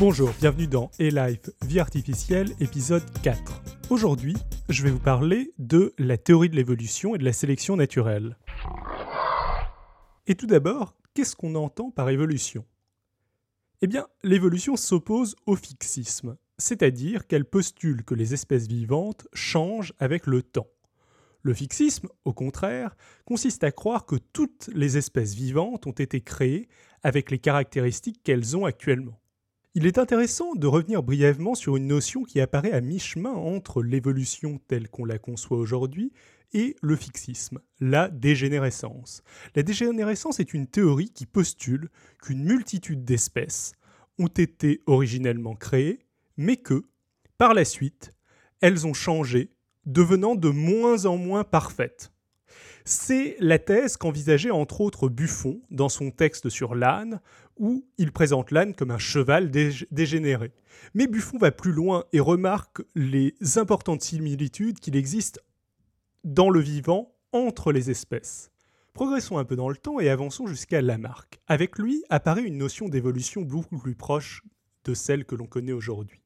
Bonjour, bienvenue dans E-Life, vie artificielle, épisode 4. Aujourd'hui, je vais vous parler de la théorie de l'évolution et de la sélection naturelle. Et tout d'abord, qu'est-ce qu'on entend par évolution ? Eh bien, l'évolution s'oppose au fixisme, c'est-à-dire qu'elle postule que les espèces vivantes changent avec le temps. Le fixisme, au contraire, consiste à croire que toutes les espèces vivantes ont été créées avec les caractéristiques qu'elles ont actuellement. Il est intéressant de revenir brièvement sur une notion qui apparaît à mi-chemin entre l'évolution telle qu'on la conçoit aujourd'hui et le fixisme, la dégénérescence. La dégénérescence est une théorie qui postule qu'une multitude d'espèces ont été originellement créées, mais que, par la suite, elles ont changé, devenant de moins en moins parfaites. C'est la thèse qu'envisageait entre autres Buffon dans son texte sur l'âne, où il présente l'âne comme un cheval dégénéré. Mais Buffon va plus loin et remarque les importantes similitudes qu'il existe dans le vivant entre les espèces. Progressons un peu dans le temps et avançons jusqu'à Lamarck. Avec lui apparaît une notion d'évolution beaucoup plus proche de celle que l'on connaît aujourd'hui.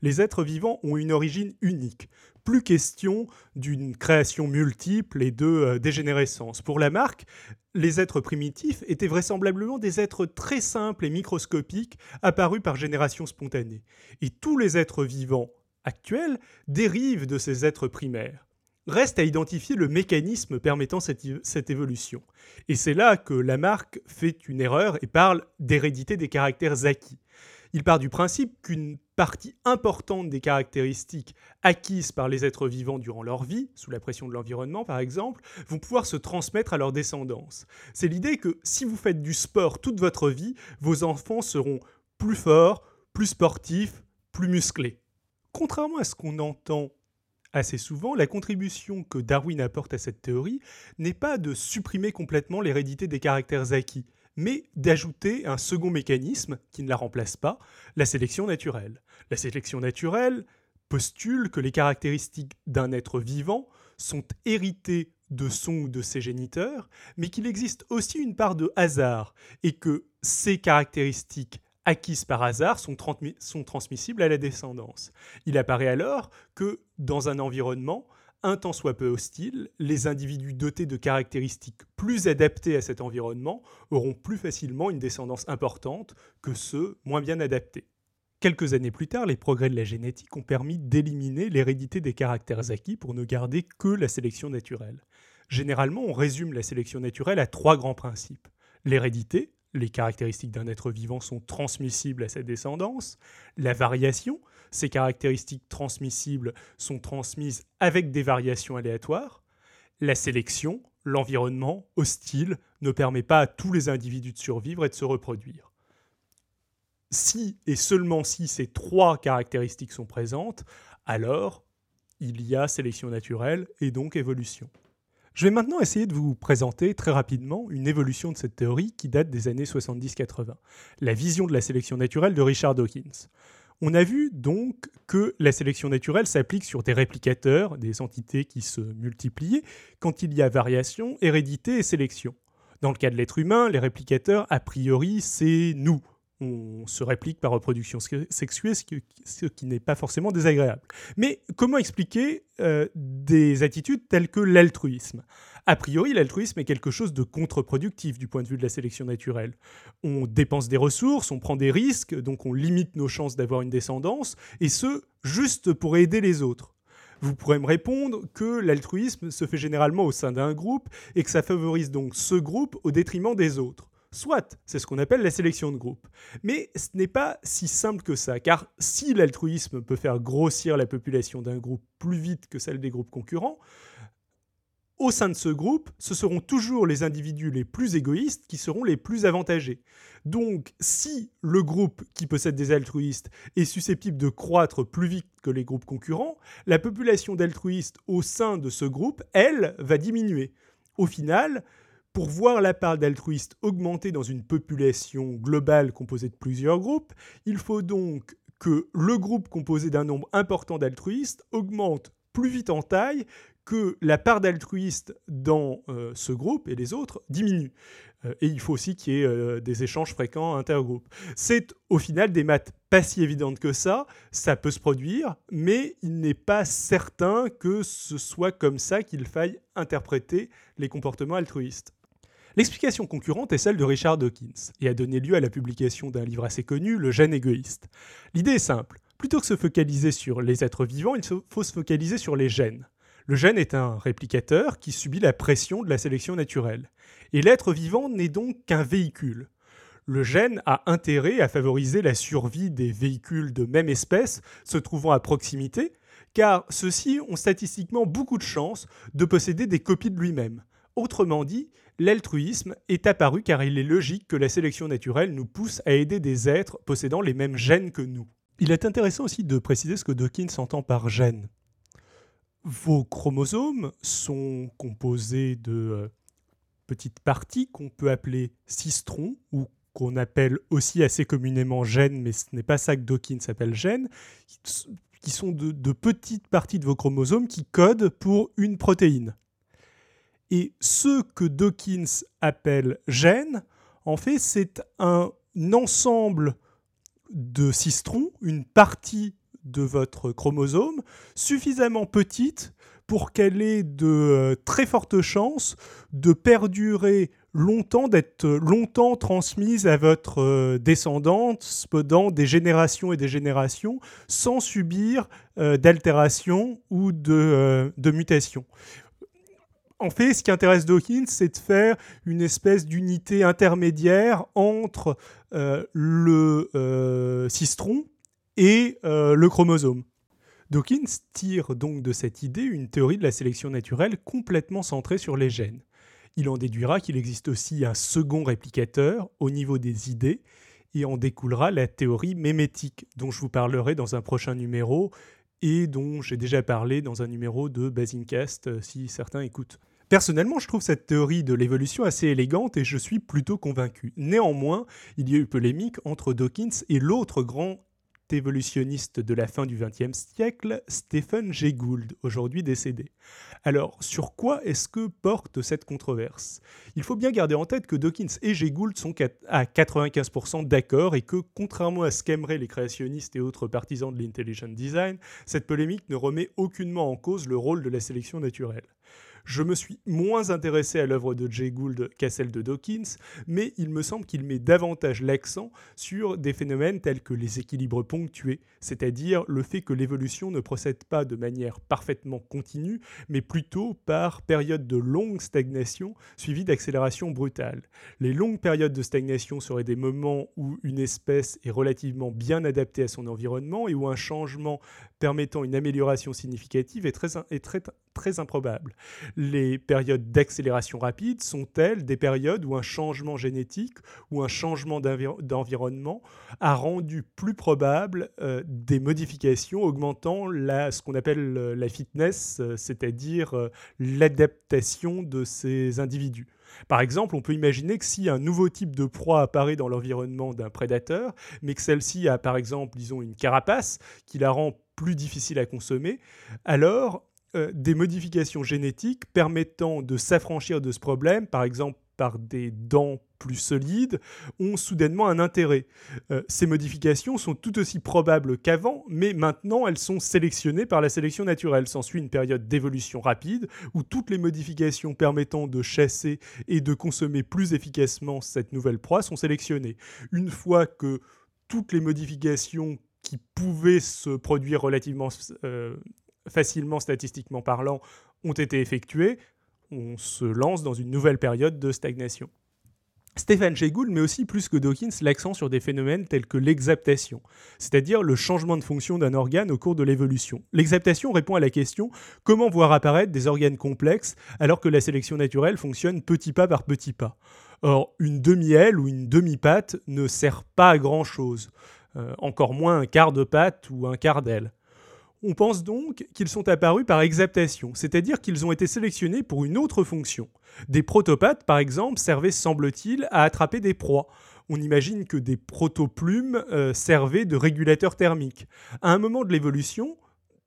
Les êtres vivants ont une origine unique. Plus question d'une création multiple et de dégénérescence. Pour Lamarck, les êtres primitifs étaient vraisemblablement des êtres très simples et microscopiques apparus par génération spontanée. Et tous les êtres vivants actuels dérivent de ces êtres primaires. Reste à identifier le mécanisme permettant cette évolution. Et c'est là que Lamarck fait une erreur et parle d'hérédité des caractères acquis. Il part du principe qu'une partie importante des caractéristiques acquises par les êtres vivants durant leur vie, sous la pression de l'environnement par exemple, vont pouvoir se transmettre à leur descendance. C'est l'idée que si vous faites du sport toute votre vie, vos enfants seront plus forts, plus sportifs, plus musclés. Contrairement à ce qu'on entend assez souvent, la contribution que Darwin apporte à cette théorie n'est pas de supprimer complètement l'hérédité des caractères acquis, mais d'ajouter un second mécanisme qui ne la remplace pas, la sélection naturelle. La sélection naturelle postule que les caractéristiques d'un être vivant sont héritées de son ou de ses géniteurs, mais qu'il existe aussi une part de hasard, et que ces caractéristiques acquises par hasard sont transmissibles à la descendance. Il apparaît alors que, dans un environnement, un tant soit peu hostile, les individus dotés de caractéristiques plus adaptées à cet environnement auront plus facilement une descendance importante que ceux moins bien adaptés. Quelques années plus tard, les progrès de la génétique ont permis d'éliminer l'hérédité des caractères acquis pour ne garder que la sélection naturelle. Généralement, on résume la sélection naturelle à trois grands principes. L'hérédité, les caractéristiques d'un être vivant sont transmissibles à sa descendance. La variation, ces caractéristiques transmissibles sont transmises avec des variations aléatoires. La sélection, l'environnement hostile, ne permet pas à tous les individus de survivre et de se reproduire. Si et seulement si ces trois caractéristiques sont présentes, alors il y a sélection naturelle et donc évolution. Je vais maintenant essayer de vous présenter très rapidement une évolution de cette théorie qui date des années 70-80, la vision de la sélection naturelle de Richard Dawkins. On a vu donc que la sélection naturelle s'applique sur des réplicateurs, des entités qui se multiplient, quand il y a variation, hérédité et sélection. Dans le cas de l'être humain, les réplicateurs, a priori, c'est nous. On se réplique par reproduction sexuée, ce qui n'est pas forcément désagréable. Mais comment expliquer des attitudes telles que l'altruisme ? A priori, l'altruisme est quelque chose de contre-productif du point de vue de la sélection naturelle. On dépense des ressources, on prend des risques, donc on limite nos chances d'avoir une descendance, et ce, juste pour aider les autres. Vous pourrez me répondre que l'altruisme se fait généralement au sein d'un groupe et que ça favorise donc ce groupe au détriment des autres. Soit, c'est ce qu'on appelle la sélection de groupe. Mais ce n'est pas si simple que ça, car si l'altruisme peut faire grossir la population d'un groupe plus vite que celle des groupes concurrents, au sein de ce groupe, ce seront toujours les individus les plus égoïstes qui seront les plus avantagés. Donc, si le groupe qui possède des altruistes est susceptible de croître plus vite que les groupes concurrents, la population d'altruistes au sein de ce groupe, elle, va diminuer. Au final, pour voir la part d'altruistes augmenter dans une population globale composée de plusieurs groupes, il faut donc que le groupe composé d'un nombre important d'altruistes augmente plus vite en taille que la part d'altruistes dans ce groupe et les autres diminue. Et il faut aussi qu'il y ait des échanges fréquents intergroupes. C'est au final des maths pas si évidentes que ça. Ça peut se produire, mais il n'est pas certain que ce soit comme ça qu'il faille interpréter les comportements altruistes. L'explication concurrente est celle de Richard Dawkins et a donné lieu à la publication d'un livre assez connu, Le Gène égoïste. L'idée est simple. Plutôt que se focaliser sur les êtres vivants, il faut se focaliser sur les gènes. Le gène est un réplicateur qui subit la pression de la sélection naturelle. Et l'être vivant n'est donc qu'un véhicule. Le gène a intérêt à favoriser la survie des véhicules de même espèce se trouvant à proximité, car ceux-ci ont statistiquement beaucoup de chances de posséder des copies de lui-même. Autrement dit, l'altruisme est apparu car il est logique que la sélection naturelle nous pousse à aider des êtres possédant les mêmes gènes que nous. Il est intéressant aussi de préciser ce que Dawkins entend par gène. Vos chromosomes sont composés de petites parties qu'on peut appeler cistrons ou qu'on appelle aussi assez communément gènes, mais ce n'est pas ça que Dawkins appelle gènes, qui sont de petites parties de vos chromosomes qui codent pour une protéine. Et ce que Dawkins appelle gènes, en fait, c'est un ensemble de cistrons, une partie de votre chromosome, suffisamment petite pour qu'elle ait de très fortes chances de perdurer longtemps, d'être longtemps transmise à votre descendante pendant des générations et des générations sans subir d'altération ou de mutation. En fait, ce qui intéresse Dawkins, c'est de faire une espèce d'unité intermédiaire entre le cistron et le chromosome. Dawkins tire donc de cette idée une théorie de la sélection naturelle complètement centrée sur les gènes. Il en déduira qu'il existe aussi un second réplicateur au niveau des idées et en découlera la théorie mémétique dont je vous parlerai dans un prochain numéro et dont j'ai déjà parlé dans un numéro de Basincast si certains écoutent. Personnellement, je trouve cette théorie de l'évolution assez élégante et je suis plutôt convaincu. Néanmoins, il y a eu polémique entre Dawkins et l'autre grand évolutionniste de la fin du XXe siècle, Stephen Jay Gould, aujourd'hui décédé. Alors, sur quoi est-ce que porte cette controverse ? Il faut bien garder en tête que Dawkins et Jay Gould sont à 95% d'accord et que, contrairement à ce qu'aimeraient les créationnistes et autres partisans de l'intelligent design, cette polémique ne remet aucunement en cause le rôle de la sélection naturelle. Je me suis moins intéressé à l'œuvre de Jay Gould qu'à celle de Dawkins, mais il me semble qu'il met davantage l'accent sur des phénomènes tels que les équilibres ponctués, c'est-à-dire le fait que l'évolution ne procède pas de manière parfaitement continue, mais plutôt par périodes de longue stagnation suivies d'accélération brutale. Les longues périodes de stagnation seraient des moments où une espèce est relativement bien adaptée à son environnement et où un changement permettant une amélioration significative est très improbable. Les périodes d'accélération rapide sont-elles des périodes où un changement génétique ou un changement d'environnement a rendu plus probable des modifications augmentant ce qu'on appelle la fitness, c'est-à-dire l'adaptation de ces individus. Par exemple, on peut imaginer que si un nouveau type de proie apparaît dans l'environnement d'un prédateur, mais que celle-ci a par exemple, disons, une carapace qui la rend plus difficile à consommer, alors des modifications génétiques permettant de s'affranchir de ce problème, par exemple par des dents plus solides, ont soudainement un intérêt. Ces modifications sont tout aussi probables qu'avant, mais maintenant elles sont sélectionnées par la sélection naturelle. S'ensuit une période d'évolution rapide où toutes les modifications permettant de chasser et de consommer plus efficacement cette nouvelle proie sont sélectionnées. Une fois que toutes les modifications qui pouvaient se produire relativement facilement, statistiquement parlant, ont été effectuées, on se lance dans une nouvelle période de stagnation. Stephen Jay Gould met aussi plus que Dawkins l'accent sur des phénomènes tels que l'exaptation, c'est-à-dire le changement de fonction d'un organe au cours de l'évolution. L'exaptation répond à la question « Comment voir apparaître des organes complexes alors que la sélection naturelle fonctionne petit pas par petit pas ?» Or, une demi-aile ou une demi-patte ne sert pas à grand-chose, encore moins un quart de patte ou un quart d'aile. On pense donc qu'ils sont apparus par exaptation, c'est-à-dire qu'ils ont été sélectionnés pour une autre fonction. Des protopathes, par exemple, servaient, semble-t-il, à attraper des proies. On imagine que des protoplumes servaient de régulateurs thermiques. À un moment de l'évolution,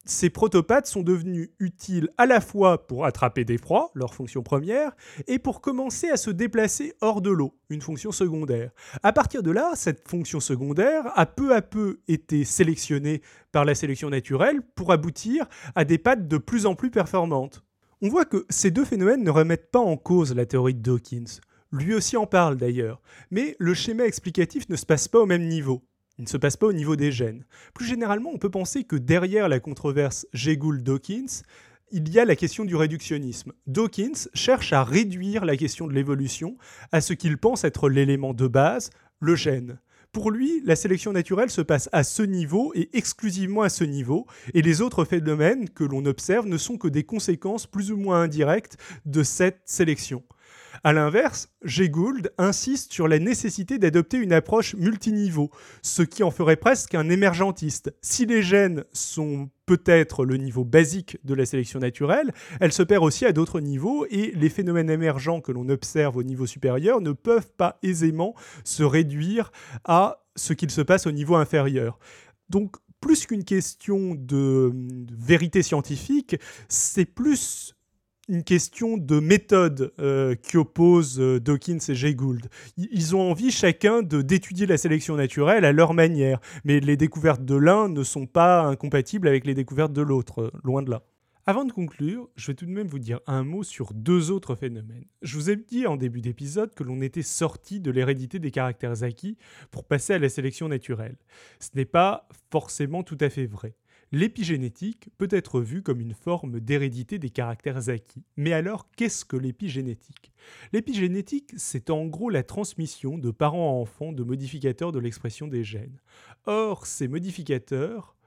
ces protopates sont devenus utiles à la fois pour attraper des proies, leur fonction première, et pour commencer à se déplacer hors de l'eau, une fonction secondaire. À partir de là, cette fonction secondaire a peu à peu été sélectionnée par la sélection naturelle pour aboutir à des pattes de plus en plus performantes. On voit que ces deux phénomènes ne remettent pas en cause la théorie de Dawkins. Lui aussi en parle d'ailleurs, mais le schéma explicatif ne se passe pas au même niveau. Il ne se passe pas au niveau des gènes. Plus généralement, on peut penser que derrière la controverse Jay Gould-Dawkins, il y a la question du réductionnisme. Dawkins cherche à réduire la question de l'évolution à ce qu'il pense être l'élément de base, le gène. Pour lui, la sélection naturelle se passe à ce niveau et exclusivement à ce niveau, et les autres phénomènes que l'on observe ne sont que des conséquences plus ou moins indirectes de cette sélection. A l'inverse, Jay Gould insiste sur la nécessité d'adopter une approche multiniveau, ce qui en ferait presque un émergentiste. Si les gènes sont peut-être le niveau basique de la sélection naturelle, elle se perd aussi à d'autres niveaux et les phénomènes émergents que l'on observe au niveau supérieur ne peuvent pas aisément se réduire à ce qu'il se passe au niveau inférieur. Donc, plus qu'une question de vérité scientifique, c'est plus une question de méthode qui oppose Dawkins et Jay Gould. Ils ont envie chacun d'étudier la sélection naturelle à leur manière, mais les découvertes de l'un ne sont pas incompatibles avec les découvertes de l'autre, loin de là. Avant de conclure, je vais tout de même vous dire un mot sur deux autres phénomènes. Je vous ai dit en début d'épisode que l'on était sorti de l'hérédité des caractères acquis pour passer à la sélection naturelle. Ce n'est pas forcément tout à fait vrai. L'épigénétique peut être vue comme une forme d'hérédité des caractères acquis. Mais alors, qu'est-ce que l'épigénétique ? L'épigénétique, c'est en gros la transmission de parents à enfants de modificateurs de l'expression des gènes. Or, ces modificateurs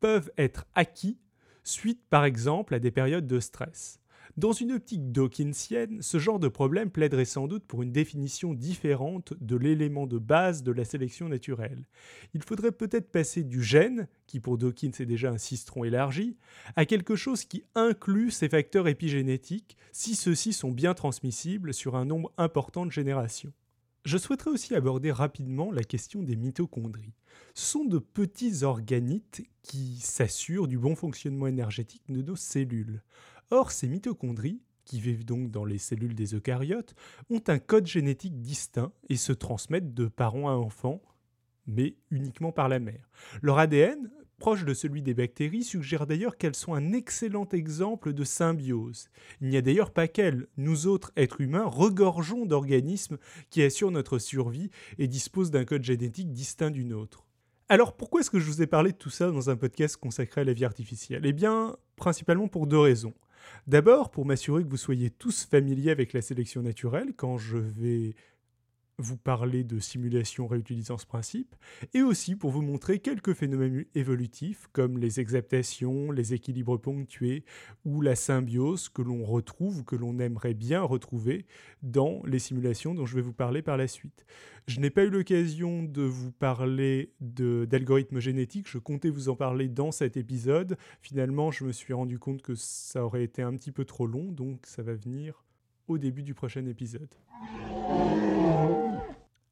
peuvent être acquis suite, par exemple, à des périodes de stress. Dans une optique dawkinsienne, ce genre de problème plaiderait sans doute pour une définition différente de l'élément de base de la sélection naturelle. Il faudrait peut-être passer du gène, qui pour Dawkins est déjà un cistron élargi, à quelque chose qui inclut ces facteurs épigénétiques, si ceux-ci sont bien transmissibles sur un nombre important de générations. Je souhaiterais aussi aborder rapidement la question des mitochondries. Ce sont de petits organites qui s'assurent du bon fonctionnement énergétique de nos cellules. Or, ces mitochondries, qui vivent donc dans les cellules des eucaryotes, ont un code génétique distinct et se transmettent de parents à enfants, mais uniquement par la mère. Leur ADN, proche de celui des bactéries, suggère d'ailleurs qu'elles sont un excellent exemple de symbiose. Il n'y a d'ailleurs pas qu'elles. Nous autres, êtres humains, regorgeons d'organismes qui assurent notre survie et disposent d'un code génétique distinct du nôtre. Alors pourquoi est-ce que je vous ai parlé de tout ça dans un podcast consacré à la vie artificielle ? Eh bien, principalement pour deux raisons. D'abord, pour m'assurer que vous soyez tous familiers avec la sélection naturelle quand je vais vous parler de simulation réutilisant ce principe, et aussi pour vous montrer quelques phénomènes évolutifs comme les exaptations, les équilibres ponctués ou la symbiose que l'on retrouve ou que l'on aimerait bien retrouver dans les simulations dont je vais vous parler par la suite. Je n'ai pas eu l'occasion de vous parler d'algorithmes génétiques, je comptais vous en parler dans cet épisode. Finalement, je me suis rendu compte que ça aurait été un petit peu trop long, donc ça va venir au début du prochain épisode.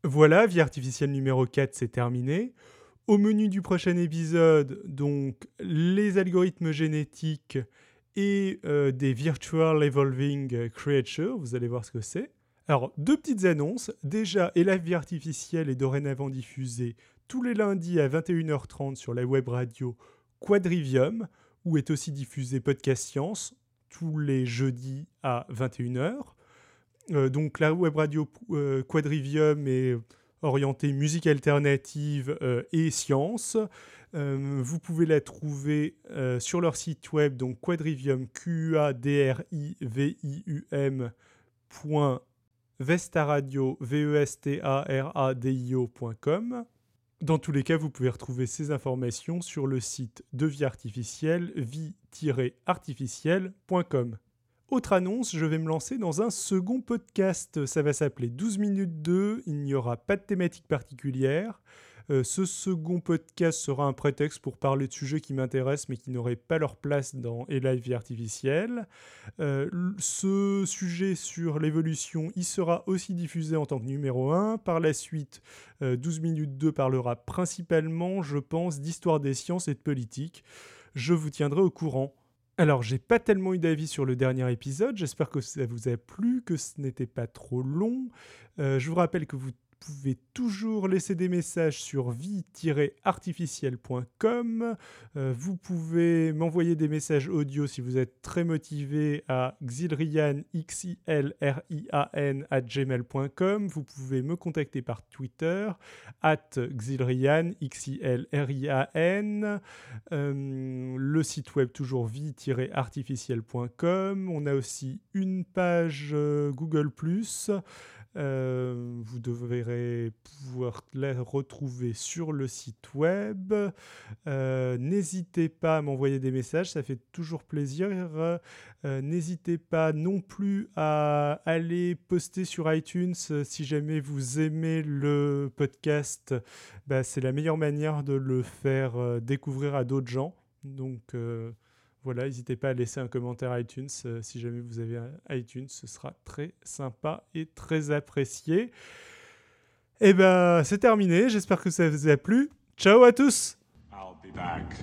Voilà, vie artificielle numéro 4, c'est terminé. Au menu du prochain épisode, donc, les algorithmes génétiques et des Virtual Evolving Creatures, vous allez voir ce que c'est. Alors, deux petites annonces. Déjà, E-Life vie artificielle est dorénavant diffusée tous les lundis à 21h30 sur la web radio Quadrivium, où est aussi diffusé Podcast Science tous les jeudis à 21h. Donc la web radio Quadrivium est orientée musique alternative et science. Vous pouvez la trouver sur leur site web, donc Quadrivium, quadrivium.vestaradio.com. Dans tous les cas, vous pouvez retrouver ces informations sur le site de Vie Artificielle, vie-artificielle.com. Autre annonce, je vais me lancer dans un second podcast. Ça va s'appeler 12 minutes 2, il n'y aura pas de thématique particulière. Ce second podcast sera un prétexte pour parler de sujets qui m'intéressent mais qui n'auraient pas leur place dans E-Life vie artificielle. Ce sujet sur l'évolution, il sera aussi diffusé en tant que numéro 1. Par la suite, 12 minutes 2 parlera principalement, je pense, d'histoire des sciences et de politique. je vous tiendrai au courant. Alors, j'ai pas tellement eu d'avis sur le dernier épisode, j'espère que ça vous a plu, que ce n'était pas trop long. Je vous rappelle que vous pouvez toujours laisser des messages sur vie-artificielle.com. Vous pouvez m'envoyer des messages audio si vous êtes très motivé à xilrian@gmail.com. Vous pouvez me contacter par Twitter @xilrian. Le site web toujours vie-artificielle.com. On a aussi une page Google+. Vous devrez pouvoir la retrouver sur le site web. N'hésitez pas à m'envoyer des messages, ça fait toujours plaisir. N'hésitez pas non plus à aller poster sur iTunes. Si jamais vous aimez le podcast, c'est la meilleure manière de le faire découvrir à d'autres gens. Donc voilà, n'hésitez pas à laisser un commentaire iTunes. Si jamais vous avez iTunes, ce sera très sympa et très apprécié. Et c'est terminé. J'espère que ça vous a plu. Ciao à tous. I'll be back.